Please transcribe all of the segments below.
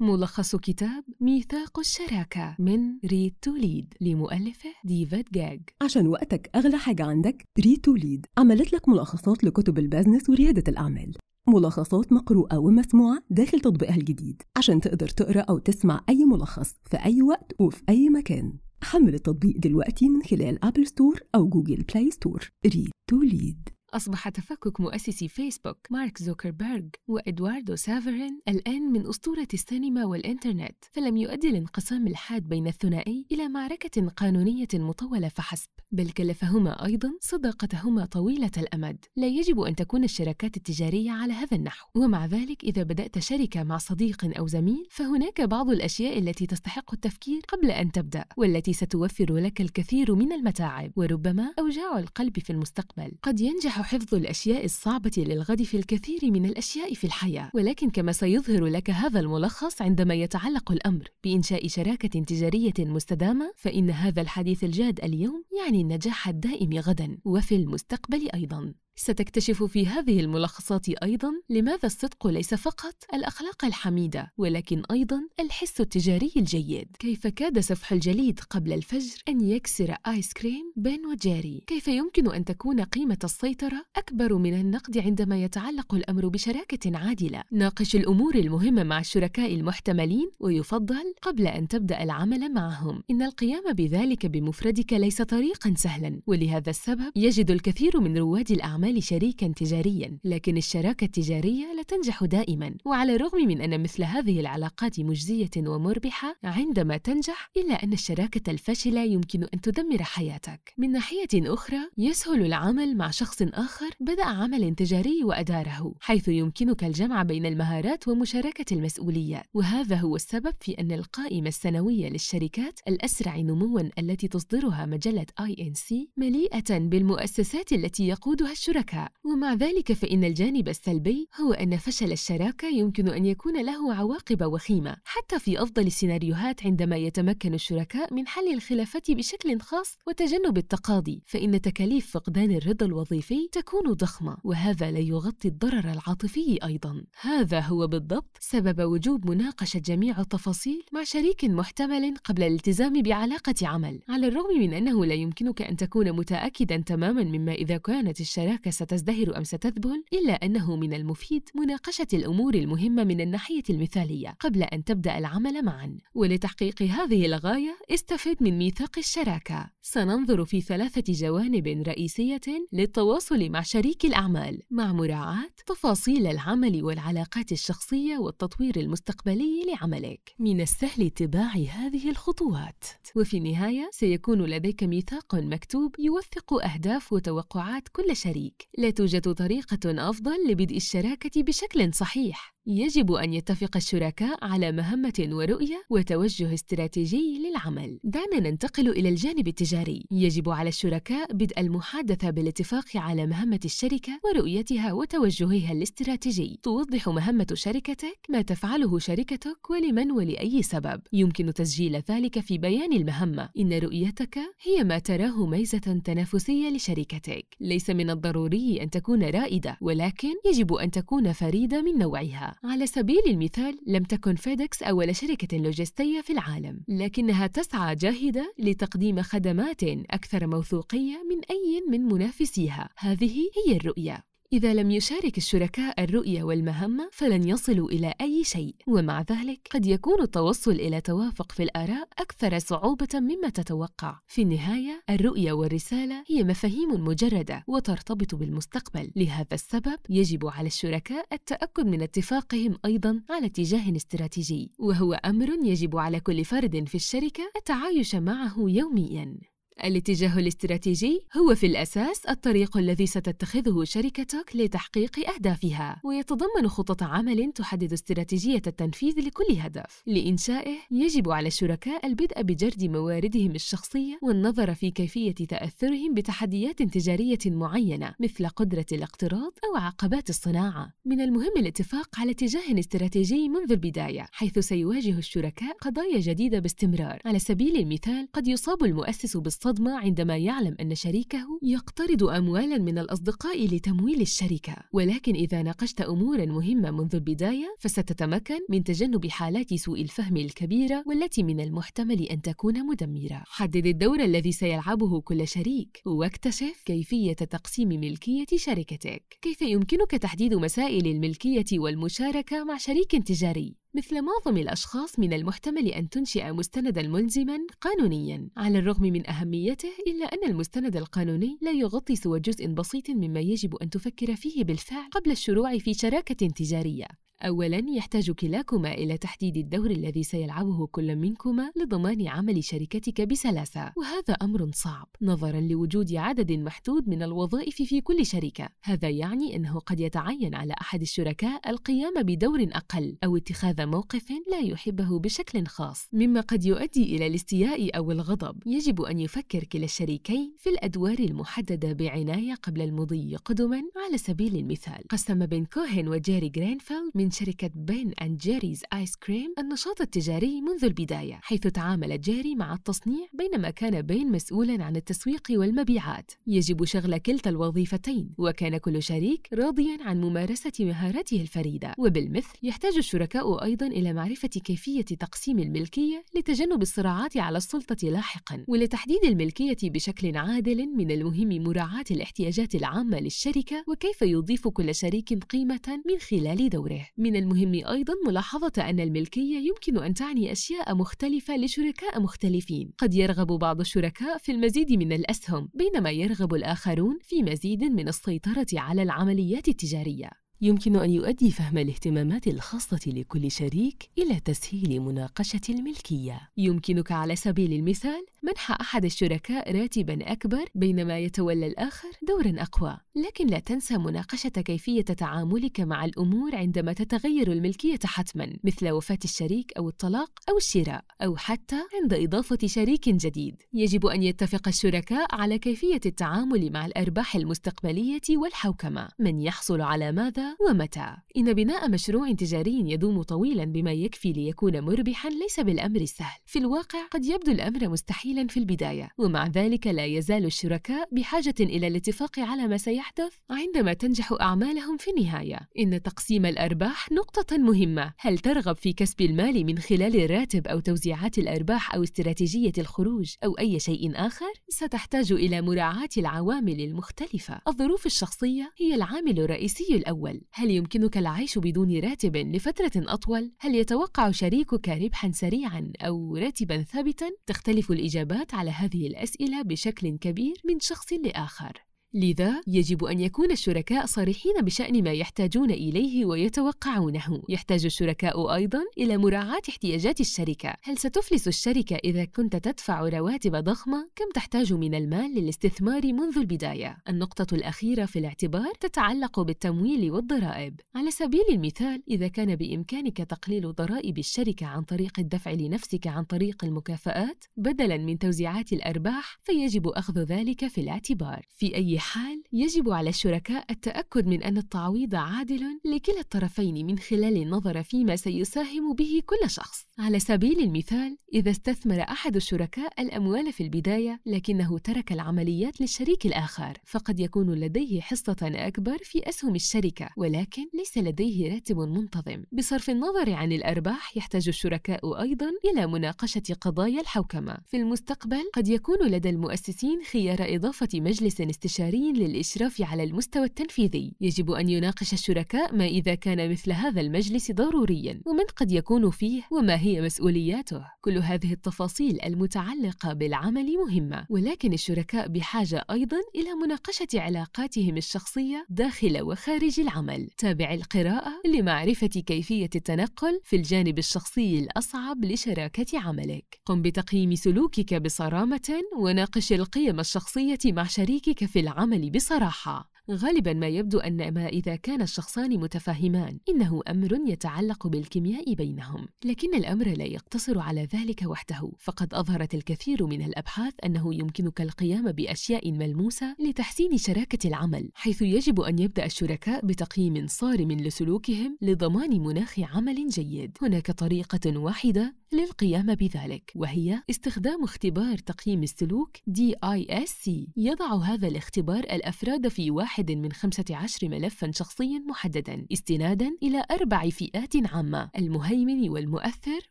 ملخص كتاب ميثاق الشراكة من Read To Lead لمؤلفه ديفيد جاغ. عشان وقتك أغلى حاجة عندك، Read To Lead عملت لك ملخصات لكتب البزنس وريادة الأعمال، ملخصات مقروءة ومسموعة داخل تطبيقها الجديد، عشان تقدر تقرأ أو تسمع أي ملخص في أي وقت وفي أي مكان. حمل التطبيق دلوقتي من خلال أبل ستور أو جوجل بلاي ستور. Read To Lead. أصبح تفكك مؤسسي فيسبوك مارك زوكربيرغ وإدواردو سافرين الآن من أسطورة السينما والإنترنت، فلم يؤدي الانقسام الحاد بين الثنائي إلى معركة قانونية مطولة فحسب، بل كلفهما أيضاً صداقتهما طويلة الأمد. لا يجب أن تكون الشراكات التجارية على هذا النحو، ومع ذلك إذا بدأت شركة مع صديق أو زميل فهناك بعض الأشياء التي تستحق التفكير قبل أن تبدأ، والتي ستوفر لك الكثير من المتاعب وربما أوجاع القلب في المستقبل. قد ينجح حفظ الأشياء الصعبة للغد في الكثير من الأشياء في الحياة، ولكن كما سيظهر لك هذا الملخص عندما يتعلق الأمر بإنشاء شراكة تجارية مستدامة، فإن هذا الحديث الجاد اليوم يعني النجاح الدائم غدا وفي المستقبل أيضاً. ستكتشف في هذه الملخصات أيضاً لماذا الصدق ليس فقط الأخلاق الحميدة، ولكن أيضاً الحس التجاري الجيد. كيف كاد سفح الجليد قبل الفجر أن يكسر آيس كريم بن وجيري؟ كيف يمكن أن تكون قيمة السيطرة أكبر من النقد عندما يتعلق الأمر بشراكة عادلة؟ ناقش الأمور المهمة مع الشركاء المحتملين، ويفضل قبل أن تبدأ العمل معهم. إن القيام بذلك بمفردك ليس طريقاً سهلاً، ولهذا السبب يجد الكثير من رواد الأعمال لشريكاً تجارياً، لكن الشراكة التجارية لا تنجح دائماً. وعلى الرغم من أن مثل هذه العلاقات مجزية ومربحة عندما تنجح، إلا أن الشراكة الفاشلة يمكن أن تدمر حياتك. من ناحية أخرى، يسهل العمل مع شخص آخر بدأ عمل تجاري وأداره، حيث يمكنك الجمع بين المهارات ومشاركة المسؤوليات، وهذا هو السبب في أن القائمة السنوية للشركات الأسرع نمواً التي تصدرها مجلة INS مليئة بالمؤسسات التي يقودها الشركاء. ومع ذلك فإن الجانب السلبي هو أن فشل الشراكة يمكن أن يكون له عواقب وخيمة، حتى في أفضل السيناريوهات عندما يتمكن الشركاء من حل الخلافات بشكل خاص وتجنب التقاضي، فإن تكاليف فقدان الرضا الوظيفي تكون ضخمة، وهذا لا يغطي الضرر العاطفي أيضاً. هذا هو بالضبط سبب وجوب مناقشة جميع التفاصيل مع شريك محتمل قبل الالتزام بعلاقة عمل، على الرغم من أنه لا يمكنك أن تكون متأكداً تماماً مما إذا كانت الشراكة ستزدهر أم ستذبل، إلا أنه من المفيد مناقشة الأمور المهمة من الناحية المثالية قبل أن تبدأ العمل معاً. ولتحقيق هذه الغاية، استفد من ميثاق الشراكة. سننظر في 3 جوانب رئيسية للتواصل مع شريك الأعمال، مع مراعاة تفاصيل العمل والعلاقات الشخصية والتطوير المستقبلي لعملك. من السهل اتباع هذه الخطوات، وفي النهاية سيكون لديك ميثاق مكتوب يوثق أهداف وتوقعات كل شريك. لا توجد طريقة أفضل لبدء الشراكة بشكل صحيح. يجب أن يتفق الشركاء على مهمة ورؤية وتوجه استراتيجي للعمل. دعنا ننتقل إلى الجانب التجاري. يجب على الشركاء بدء المحادثة بالاتفاق على مهمة الشركة ورؤيتها وتوجهها الاستراتيجي. توضح مهمة شركتك ما تفعله شركتك ولمن ولأي سبب. يمكن تسجيل ذلك في بيان المهمة. إن رؤيتك هي ما تراه ميزة تنافسية لشركتك. ليس من الضروري أن تكون رائدة، ولكن يجب أن تكون فريدة من نوعها. على سبيل المثال، لم تكن فيدكس أول شركة لوجستية في العالم، لكنها تسعى جاهدة لتقديم خدمات أكثر موثوقية من أي من منافسيها. هذه هي الرؤية. إذا لم يشارك الشركاء الرؤية والمهمة فلن يصلوا إلى أي شيء، ومع ذلك قد يكون التوصل إلى توافق في الآراء أكثر صعوبة مما تتوقع. في النهاية، الرؤية والرسالة هي مفاهيم مجردة وترتبط بالمستقبل، لهذا السبب يجب على الشركاء التأكد من اتفاقهم أيضاً على اتجاه استراتيجي، وهو أمر يجب على كل فرد في الشركة التعايش معه يومياً. الاتجاه الاستراتيجي هو في الأساس الطريق الذي ستتخذه شركتك لتحقيق أهدافها، ويتضمن خطط عمل تحدد استراتيجية التنفيذ لكل هدف. لإنشائه يجب على الشركاء البدء بجرد مواردهم الشخصية والنظر في كيفية تأثرهم بتحديات تجارية معينة، مثل قدرة الاقتراض أو عقبات الصناعة. من المهم الاتفاق على اتجاه استراتيجي منذ البداية، حيث سيواجه الشركاء قضايا جديدة باستمرار. على سبيل المثال، قد يصاب المؤسس بالصدمة الصدمة عندما يعلم أن شريكه يقترض أموالاً من الأصدقاء لتمويل الشركة. ولكن إذا ناقشت أموراً مهمة منذ البداية فستتمكن من تجنب حالات سوء الفهم الكبيرة والتي من المحتمل أن تكون مدمرة. حدد الدور الذي سيلعبه كل شريك، واكتشف كيفية تقسيم ملكية شركتك. كيف يمكنك تحديد مسائل الملكية والمشاركة مع شريك تجاري؟ مثل معظم الأشخاص من المحتمل أن تنشئ مستنداً ملزماً قانونياً، على الرغم من أهميته، إلا أن المستند القانوني لا يغطي سوى جزء بسيط مما يجب أن تفكر فيه بالفعل قبل الشروع في شراكة تجارية. أولاً، يحتاج كلاكما إلى تحديد الدور الذي سيلعبه كل منكما لضمان عمل شركتك بسلاسة، وهذا أمر صعب نظراً لوجود عدد محدود من الوظائف في كل شركة. هذا يعني أنه قد يتعين على أحد الشركاء القيام بدور أقل أو اتخاذ موقف لا يحبه بشكل خاص، مما قد يؤدي إلى الاستياء أو الغضب. يجب أن يفكر كلا الشريكين في الأدوار المحددة بعناية قبل المضي قدماً. على سبيل المثال، قسم بن كوهن وجيري جرينفيلد من شركة بن أند جيريز آيس كريم النشاط التجاري منذ البداية، حيث تعامل جيري مع التصنيع بينما كان بن مسؤولاً عن التسويق والمبيعات. يجب شغل كلتا الوظيفتين، وكان كل شريك راضياً عن ممارسة مهاراته الفريدة. وبالمثل، يحتاج الشركاء أيضاً إلى معرفة كيفية تقسيم الملكية لتجنب الصراعات على السلطة لاحقاً. ولتحديد الملكية بشكل عادل، من المهم مراعاة الاحتياجات العامة للشركة وكيف يضيف كل شريك قيمة من خلال دوره. من المهم أيضاً ملاحظة أن الملكية يمكن أن تعني أشياء مختلفة لشركاء مختلفين. قد يرغب بعض الشركاء في المزيد من الأسهم، بينما يرغب الآخرون في مزيد من السيطرة على العمليات التجارية. يمكن أن يؤدي فهم الاهتمامات الخاصة لكل شريك إلى تسهيل مناقشة الملكية. يمكنك على سبيل المثال منح أحد الشركاء راتباً أكبر بينما يتولى الآخر دوراً أقوى، لكن لا تنسى مناقشة كيفية تعاملك مع الأمور عندما تتغير الملكية حتماً، مثل وفاة الشريك أو الطلاق أو الشراء، أو حتى عند إضافة شريك جديد. يجب أن يتفق الشركاء على كيفية التعامل مع الأرباح المستقبلية والحوكمة، من يحصل على ماذا ومتى. إن بناء مشروع تجاري يدوم طويلاً بما يكفي ليكون مربحاً ليس بالأمر السهل. في الواقع قد يبدو الأمر مستحيل في البداية، ومع ذلك لا يزال الشركاء بحاجة إلى الاتفاق على ما سيحدث عندما تنجح أعمالهم في النهاية. إن تقسيم الأرباح نقطة مهمة. هل ترغب في كسب المال من خلال الراتب أو توزيعات الأرباح أو استراتيجية الخروج أو أي شيء آخر؟ ستحتاج إلى مراعاة العوامل المختلفة. الظروف الشخصية هي العامل الرئيسي الأول. هل يمكنك العيش بدون راتب لفترة أطول؟ هل يتوقع شريكك ربحاً سريعاً أو راتباً ثابتاً؟ تختلف الإجابات على هذه الأسئلة بشكل كبير من شخص لآخر. لذا يجب أن يكون الشركاء صريحين بشأن ما يحتاجون إليه ويتوقعونه. يحتاج الشركاء أيضاً إلى مراعاة احتياجات الشركة. هل ستفلس الشركة إذا كنت تدفع رواتب ضخمة؟ كم تحتاج من المال للاستثمار منذ البداية؟ النقطة الأخيرة في الاعتبار تتعلق بالتمويل والضرائب. على سبيل المثال، إذا كان بإمكانك تقليل ضرائب الشركة عن طريق الدفع لنفسك عن طريق المكافآت بدلاً من توزيعات الأرباح، فيجب أخذ ذلك في الاعتبار. في أي حال، يجب على الشركاء التأكد من أن التعويض عادل لكلا الطرفين من خلال النظر فيما سيساهم به كل شخص. على سبيل المثال، إذا استثمر أحد الشركاء الأموال في البداية لكنه ترك العمليات للشريك الآخر، فقد يكون لديه حصة أكبر في أسهم الشركة، ولكن ليس لديه راتب منتظم. بصرف النظر عن الأرباح، يحتاج الشركاء أيضاً إلى مناقشة قضايا الحوكمة. في المستقبل، قد يكون لدى المؤسسين خيار إضافة مجلس استشاري للإشراف على المستوى التنفيذي. يجب أن يناقش الشركاء ما إذا كان مثل هذا المجلس ضرورياً، ومن قد يكون فيه، وما هي مسؤولياته. كل هذه التفاصيل المتعلقة بالعمل مهمة، ولكن الشركاء بحاجة أيضاً إلى مناقشة علاقاتهم الشخصية داخل وخارج العمل. تابع القراءة لمعرفة كيفية التنقل في الجانب الشخصي الأصعب لشراكة عملك. قم بتقييم سلوكك بصرامة، وناقش القيم الشخصية مع شريكك في العمل بصراحة. غالباً ما يبدو أن ما إذا كان الشخصان متفاهمان إنه أمر يتعلق بالكيمياء بينهم، لكن الأمر لا يقتصر على ذلك وحده. فقد أظهرت الكثير من الأبحاث أنه يمكنك القيام بأشياء ملموسة لتحسين شراكة العمل، حيث يجب أن يبدأ الشركاء بتقييم صارم لسلوكهم لضمان مناخ عمل جيد. هناك طريقة واحدة للقيام بذلك، وهي استخدام اختبار تقييم السلوك DISC. يضع هذا الاختبار الأفراد في واحد من 15 ملفاً شخصياً محدداً استناداً إلى 4 فئات عامة: المهيمن والمؤثر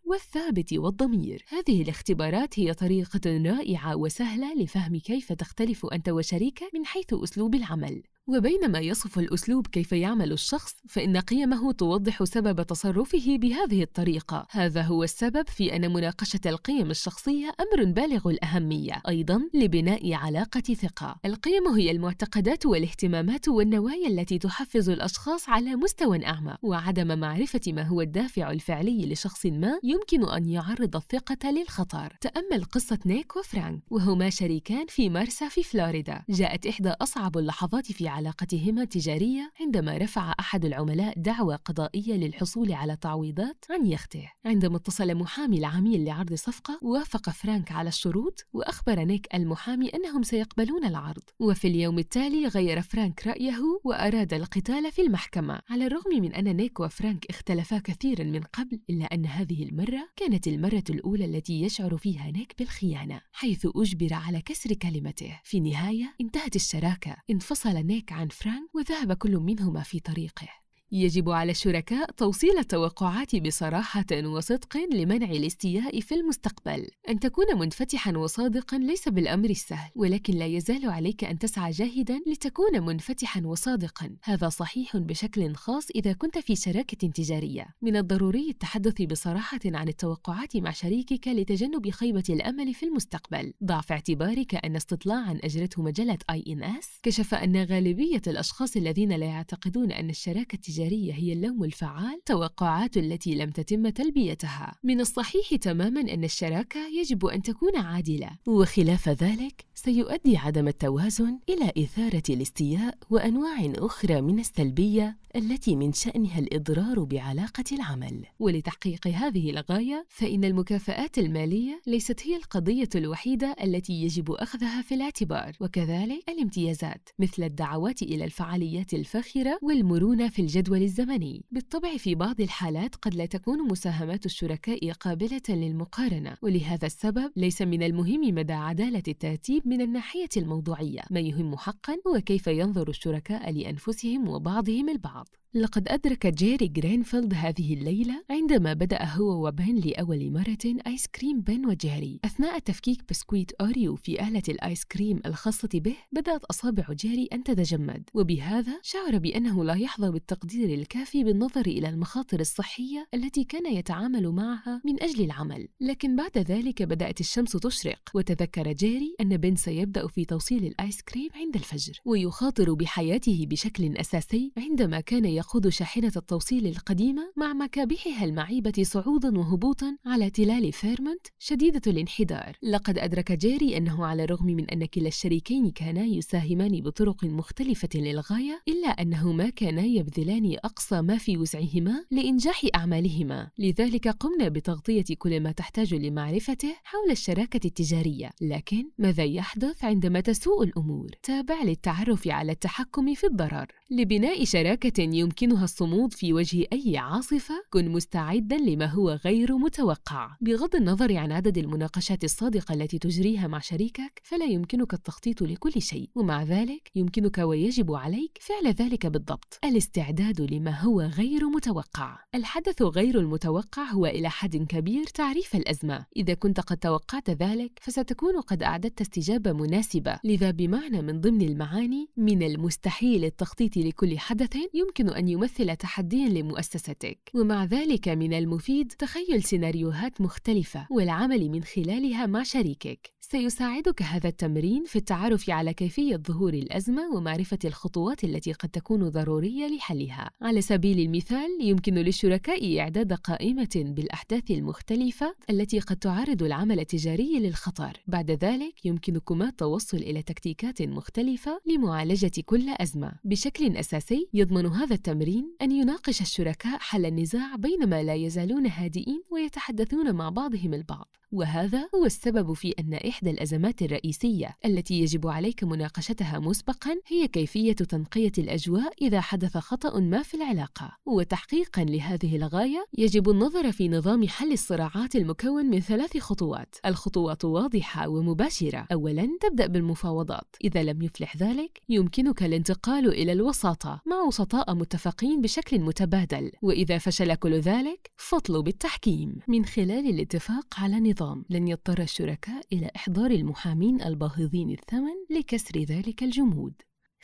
والثابت والضمير. هذه الاختبارات هي طريقة رائعة وسهلة لفهم كيف تختلف أنت وشريكك من حيث أسلوب العمل. وبينما يصف الأسلوب كيف يعمل الشخص، فإن قيمه توضح سبب تصرفه بهذه الطريقة. هذا هو السبب في أن مناقشة القيم الشخصية أمر بالغ الأهمية أيضاً لبناء علاقة ثقة. القيم هي المعتقدات والاهتمامات والنوايا التي تحفز الأشخاص على مستوى أعمى، وعدم معرفة ما هو الدافع الفعلي لشخص ما يمكن أن يعرض الثقة للخطر. تأمل قصة نيك وفرانك، وهما شريكان في مارسا في فلوريدا. جاءت إحدى أصعب اللحظات في علاقتهما التجارية عندما رفع أحد العملاء دعوى قضائية للحصول على تعويضات عن يخته. عندما اتصل محامي العميل لعرض صفقة، وافق فرانك على الشروط، وأخبر نيك المحامي أنهم سيقبلون العرض. وفي اليوم التالي غير فرانك رأيه وأراد القتال في المحكمة. على الرغم من أن نيك وفرانك اختلفا كثيرا من قبل، إلا أن هذه المرة كانت المرة الأولى التي يشعر فيها نيك بالخيانة، حيث أجبر على كسر كلمته. في النهاية انتهت الشراكة، انفصل نيك عن فرانك وذهب كل منهما في طريقه. يجب على الشركاء توصيل التوقعات بصراحة وصدق لمنع الاستياء في المستقبل. أن تكون منفتحاً وصادقاً ليس بالأمر السهل، ولكن لا يزال عليك أن تسعى جاهداً لتكون منفتحاً وصادقاً. هذا صحيح بشكل خاص إذا كنت في شراكة تجارية. من الضروري التحدث بصراحة عن التوقعات مع شريكك لتجنب خيبة الأمل في المستقبل. ضع في اعتبارك أن استطلاعاً أجرته مجلة INS كشف أن غالبية الأشخاص الذين لا يعتقدون أن الشراكة التجارية هي اللوم الفعال توقعات التي لم تتم تلبيتها. من الصحيح تماماً أن الشراكة يجب أن تكون عادلة، وخلاف ذلك سيؤدي عدم التوازن إلى إثارة الاستياء وأنواع أخرى من السلبية التي من شأنها الإضرار بعلاقة العمل. ولتحقيق هذه الغاية، فإن المكافآت المالية ليست هي القضية الوحيدة التي يجب أخذها في الاعتبار، وكذلك الامتيازات مثل الدعوات إلى الفعاليات الفاخرة والمرونة في الجدول الزمني. بالطبع في بعض الحالات قد لا تكون مساهمات الشركاء قابلة للمقارنة، ولهذا السبب ليس من المهم مدى عدالة الترتيب من الناحية الموضوعية. ما يهم حقاً هو كيف ينظر الشركاء لأنفسهم وبعضهم البعض. لقد أدرك جيري غرينفيلد هذه الليلة عندما بدأ هو وبن لأول مرة آيس كريم بن وجيري. أثناء تفكيك بسكويت أوريو في آلة الآيس كريم الخاصة به، بدأت أصابع جيري أن تتجمد، وبهذا شعر بأنه لا يحظى بالتقدير الكافي بالنظر إلى المخاطر الصحية التي كان يتعامل معها من أجل العمل. لكن بعد ذلك بدأت الشمس تشرق، وتذكر جيري أن بن سيبدأ في توصيل الآيس كريم عند الفجر، ويخاطر بحياته بشكل أساسي عندما كان يخوض شاحنة التوصيل القديمة مع مكابحها المعيبة صعوداً وهبوطاً على تلال فيرمنت شديدة الانحدار. لقد أدرك جيري أنه على الرغم من أن كلا الشريكين كانا يساهمان بطرق مختلفة للغاية، إلا أنهما كانا يبذلان أقصى ما في وسعهما لإنجاح أعمالهما. لذلك قمنا بتغطية كل ما تحتاج لمعرفته حول الشراكة التجارية. لكن ماذا يحدث عندما تسوء الأمور؟ تابع للتعرف على التحكم في الضرر. لبناء شراكة يمكنها الصمود في وجه أي عاصفة، كن مستعداً لما هو غير متوقع. بغض النظر عن عدد المناقشات الصادقة التي تجريها مع شريكك، فلا يمكنك التخطيط لكل شيء، ومع ذلك يمكنك ويجب عليك فعل ذلك بالضبط. الاستعداد لما هو غير متوقع. الحدث غير المتوقع هو إلى حد كبير تعريف الأزمة. إذا كنت قد توقعت ذلك، فستكون قد أعددت استجابة مناسبة. لذا بمعنى من ضمن المعاني، من المستحيل التخطيط لكل حدث يمكن أن يمثل تحدياً لمؤسستك. ومع ذلك من المفيد تخيل سيناريوهات مختلفة والعمل من خلالها مع شريكك. سيساعدك هذا التمرين في التعرف على كيفية ظهور الأزمة ومعرفة الخطوات التي قد تكون ضرورية لحلها. على سبيل المثال، يمكن للشركاء إعداد قائمة بالأحداث المختلفة التي قد تعرض العمل التجاري للخطر. بعد ذلك يمكنكما التوصل إلى تكتيكات مختلفة لمعالجة كل أزمة. بشكل أساسي، يضمن هذا التمرين أن يناقش الشركاء حل النزاع بينما لا يزالون هادئين ويتحدثون مع بعضهم البعض. وهذا هو السبب في أن إحدى الأزمات الرئيسية التي يجب عليك مناقشتها مسبقاً هي كيفية تنقية الأجواء إذا حدث خطأ ما في العلاقة. وتحقيقاً لهذه الغاية يجب النظر في نظام حل الصراعات المكون من 3 خطوات. الخطوات واضحة ومباشرة. أولاً تبدأ بالمفاوضات، إذا لم يفلح ذلك يمكنك الانتقال إلى الوساطة مع وسطاء متفقين بشكل متبادل، وإذا فشل كل ذلك فاطلب بالتحكيم من خلال الاتفاق على نظام. لن يضطر الشركاء إلى إحضار المحامين الباهظين الثمن لكسر ذلك الجمود.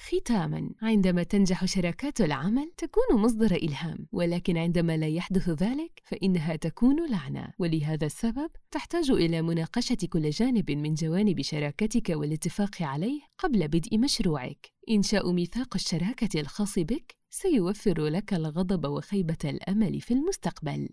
ختاماً، عندما تنجح شراكات العمل تكون مصدر إلهام، ولكن عندما لا يحدث ذلك فإنها تكون لعنة. ولهذا السبب تحتاج إلى مناقشة كل جانب من جوانب شراكتك والاتفاق عليه قبل بدء مشروعك. إنشاء ميثاق الشراكة الخاص بك سيوفر لك الغضب وخيبة الأمل في المستقبل.